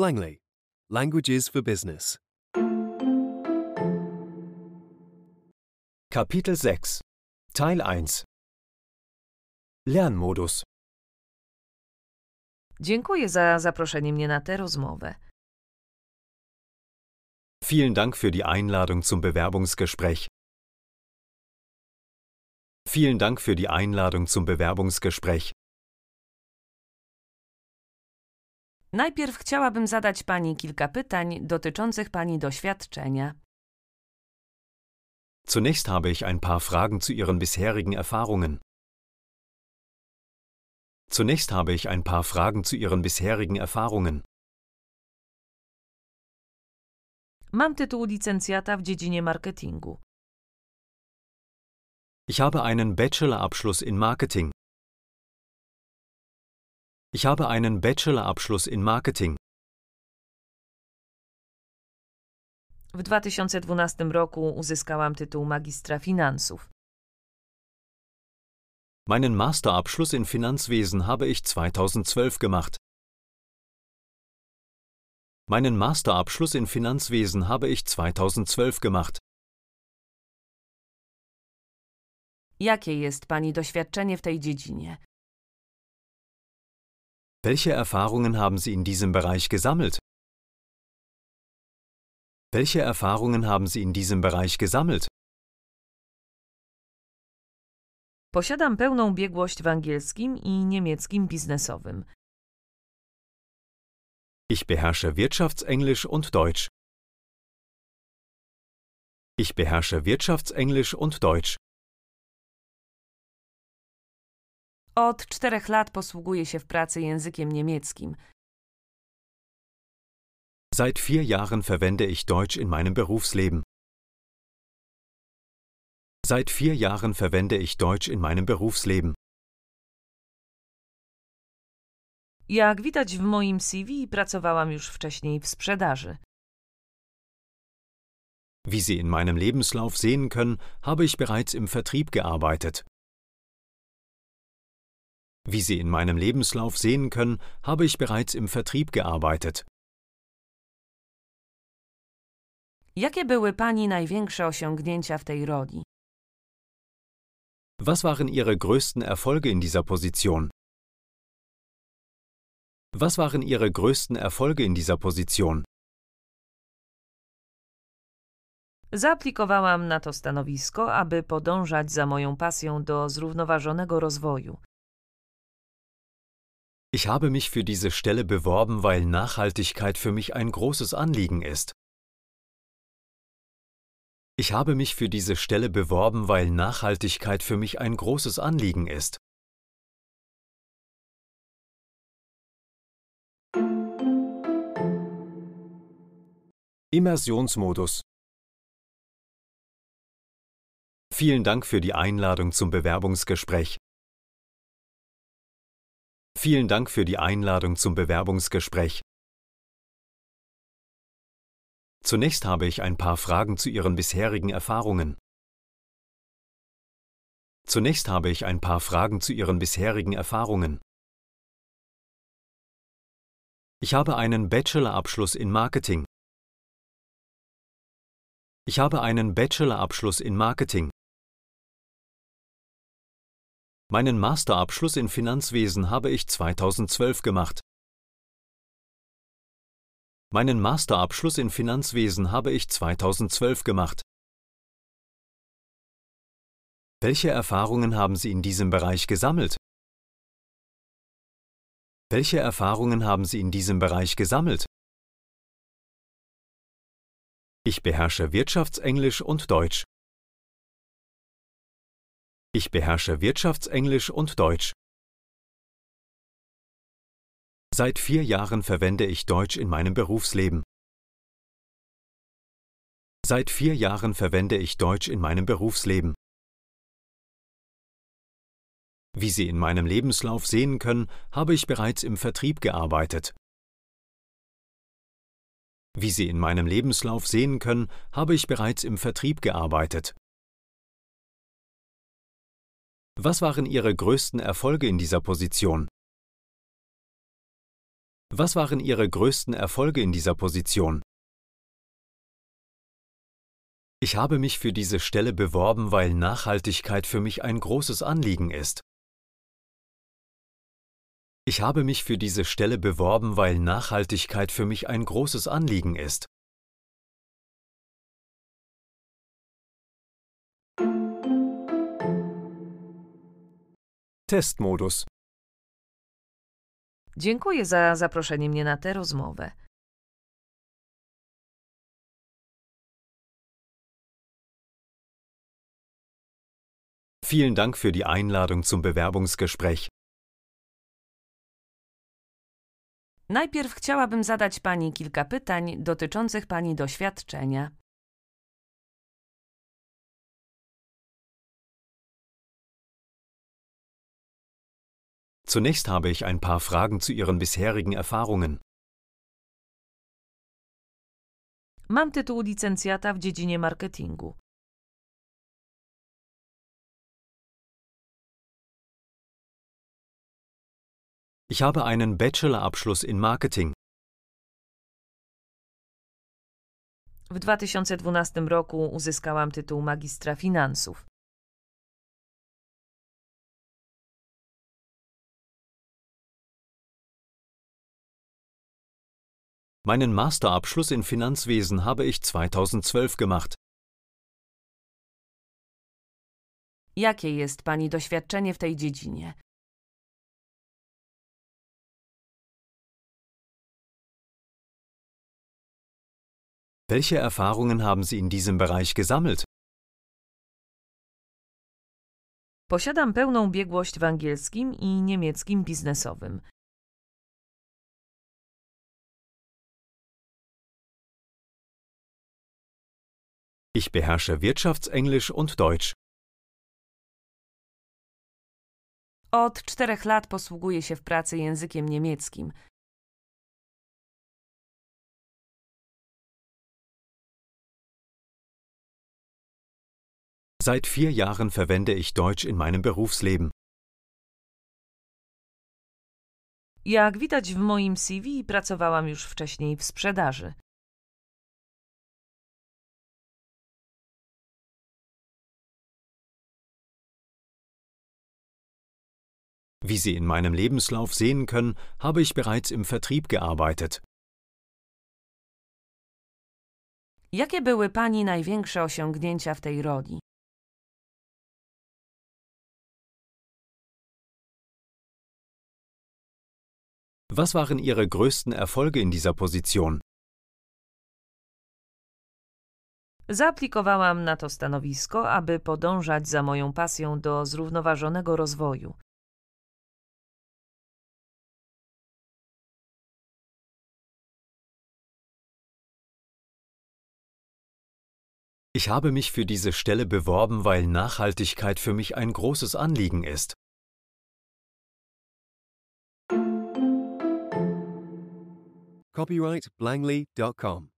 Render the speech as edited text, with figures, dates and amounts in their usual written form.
Langly, Languages for Business. Kapitel 6, Teil 1. Lernmodus. Dziękuję za zaproszenie mnie na tę rozmowę. Vielen Dank für die Einladung zum Bewerbungsgespräch. Vielen Dank für die Einladung zum Bewerbungsgespräch. Najpierw chciałabym zadać Pani kilka pytań dotyczących Pani doświadczenia. Zunächst habe ich ein paar Fragen zu Ihren bisherigen Erfahrungen. Zunächst habe ich ein paar Fragen zu Ihren bisherigen Erfahrungen. Mam tytuł licencjata w dziedzinie marketingu. Ich habe einen Bachelorabschluss in Marketing. Ich habe einen Bachelorabschluss in Marketing. W 2012 roku uzyskałam tytuł magistra finansów. Meinen Masterabschluss in Finanzwesen habe ich 2012 gemacht. Meinen Masterabschluss in Finanzwesen habe ich 2012 gemacht. Jakie jest Pani doświadczenie w tej dziedzinie? Welche Erfahrungen haben Sie in diesem Bereich gesammelt? Welche Erfahrungen haben Sie in diesem Bereich gesammelt? Posiadam pełną biegłość w angielskim i niemieckim biznesowym. Ich beherrsche Wirtschaftsenglisch und Deutsch. Ich beherrsche Wirtschaftsenglisch und Deutsch. Od 4 lat posługuję się w pracy językiem niemieckim. Seit 4 Jahren verwende ich Deutsch in meinem Berufsleben. Seit 4 Jahren verwende ich Deutsch in meinem Berufsleben. Jak widać w moim CV, pracowałam już wcześniej w sprzedaży. Wie Sie in meinem Lebenslauf sehen können, habe ich bereits im Vertrieb gearbeitet. Wie Sie in meinem Lebenslauf sehen können, habe ich bereits im Vertrieb gearbeitet. Jakie były Pani największe osiągnięcia w tej roli? Was waren Ihre größten Erfolge in dieser Position? Was waren Ihre größten Erfolge in dieser Position? Zaaplikowałam na to stanowisko, aby podążać za moją pasją do zrównoważonego rozwoju. Ich habe mich für diese Stelle beworben, weil Nachhaltigkeit für mich ein großes Anliegen ist. Ich habe mich für diese Stelle beworben, weil Nachhaltigkeit für mich ein großes Anliegen ist. Immersionsmodus. Vielen Dank für die Einladung zum Bewerbungsgespräch. Vielen Dank für die Einladung zum Bewerbungsgespräch. Zunächst habe ich ein paar Fragen zu Ihren bisherigen Erfahrungen. Zunächst habe ich ein paar Fragen zu Ihren bisherigen Erfahrungen. Ich habe einen Bachelorabschluss in Marketing. Ich habe einen Bachelorabschluss in Marketing. Meinen Masterabschluss in Finanzwesen habe ich 2012 gemacht. Meinen Masterabschluss in Finanzwesen habe ich 2012 gemacht. Welche Erfahrungen haben Sie in diesem Bereich gesammelt? Welche Erfahrungen haben Sie in diesem Bereich gesammelt? Ich beherrsche Wirtschaftsenglisch und Deutsch. Ich beherrsche Wirtschaftsenglisch und Deutsch. Seit 4 Jahren verwende ich Deutsch in meinem Berufsleben. Seit 4 Jahren verwende ich Deutsch in meinem Berufsleben. Wie Sie in meinem Lebenslauf sehen können, habe ich bereits im Vertrieb gearbeitet. Wie Sie in meinem Lebenslauf sehen können, habe ich bereits im Vertrieb gearbeitet. Was waren Ihre größten Erfolge in dieser Position? Was waren Ihre größten Erfolge in dieser Position? Ich habe mich für diese Stelle beworben, weil Nachhaltigkeit für mich ein großes Anliegen ist. Ich habe mich für diese Stelle beworben, weil Nachhaltigkeit für mich ein großes Anliegen ist. Testmodus. Dziękuję za zaproszenie mnie na tę rozmowę. Vielen Dank für die Einladung zum Bewerbungsgespräch. Najpierw chciałabym zadać Pani kilka pytań dotyczących Pani doświadczenia. Zunächst habe ich ein paar Fragen zu Ihren bisherigen Erfahrungen. Mam tytuł licencjata w dziedzinie marketingu. Ich habe einen Bachelorabschluss in Marketing. W 2012 roku uzyskałam tytuł magistra finansów. Meinen Masterabschluss in Finanzwesen habe ich 2012 gemacht. Jakie jest Pani doświadczenie w tej dziedzinie? Welche Erfahrungen haben Sie in diesem Bereich gesammelt? Posiadam pełną biegłość w angielskim i niemieckim biznesowym. Ich beherrsche Wirtschaftsenglisch und Deutsch. Od 4 lat posługuję się w pracy językiem niemieckim. Seit 4 Jahren verwende ich Deutsch in meinem Berufsleben. Jak widać w moim CV, pracowałam już wcześniej w sprzedaży. Wie Sie in meinem Lebenslauf sehen können, habe ich bereits im Vertrieb gearbeitet. Jakie były Pani największe osiągnięcia w tej roli? Was waren Ihre größten Erfolge in dieser Position? Zaaplikowałam na to stanowisko, aby podążać za moją pasją do zrównoważonego rozwoju. Ich habe mich für diese Stelle beworben, weil Nachhaltigkeit für mich ein großes Anliegen ist. Copyright Langly.com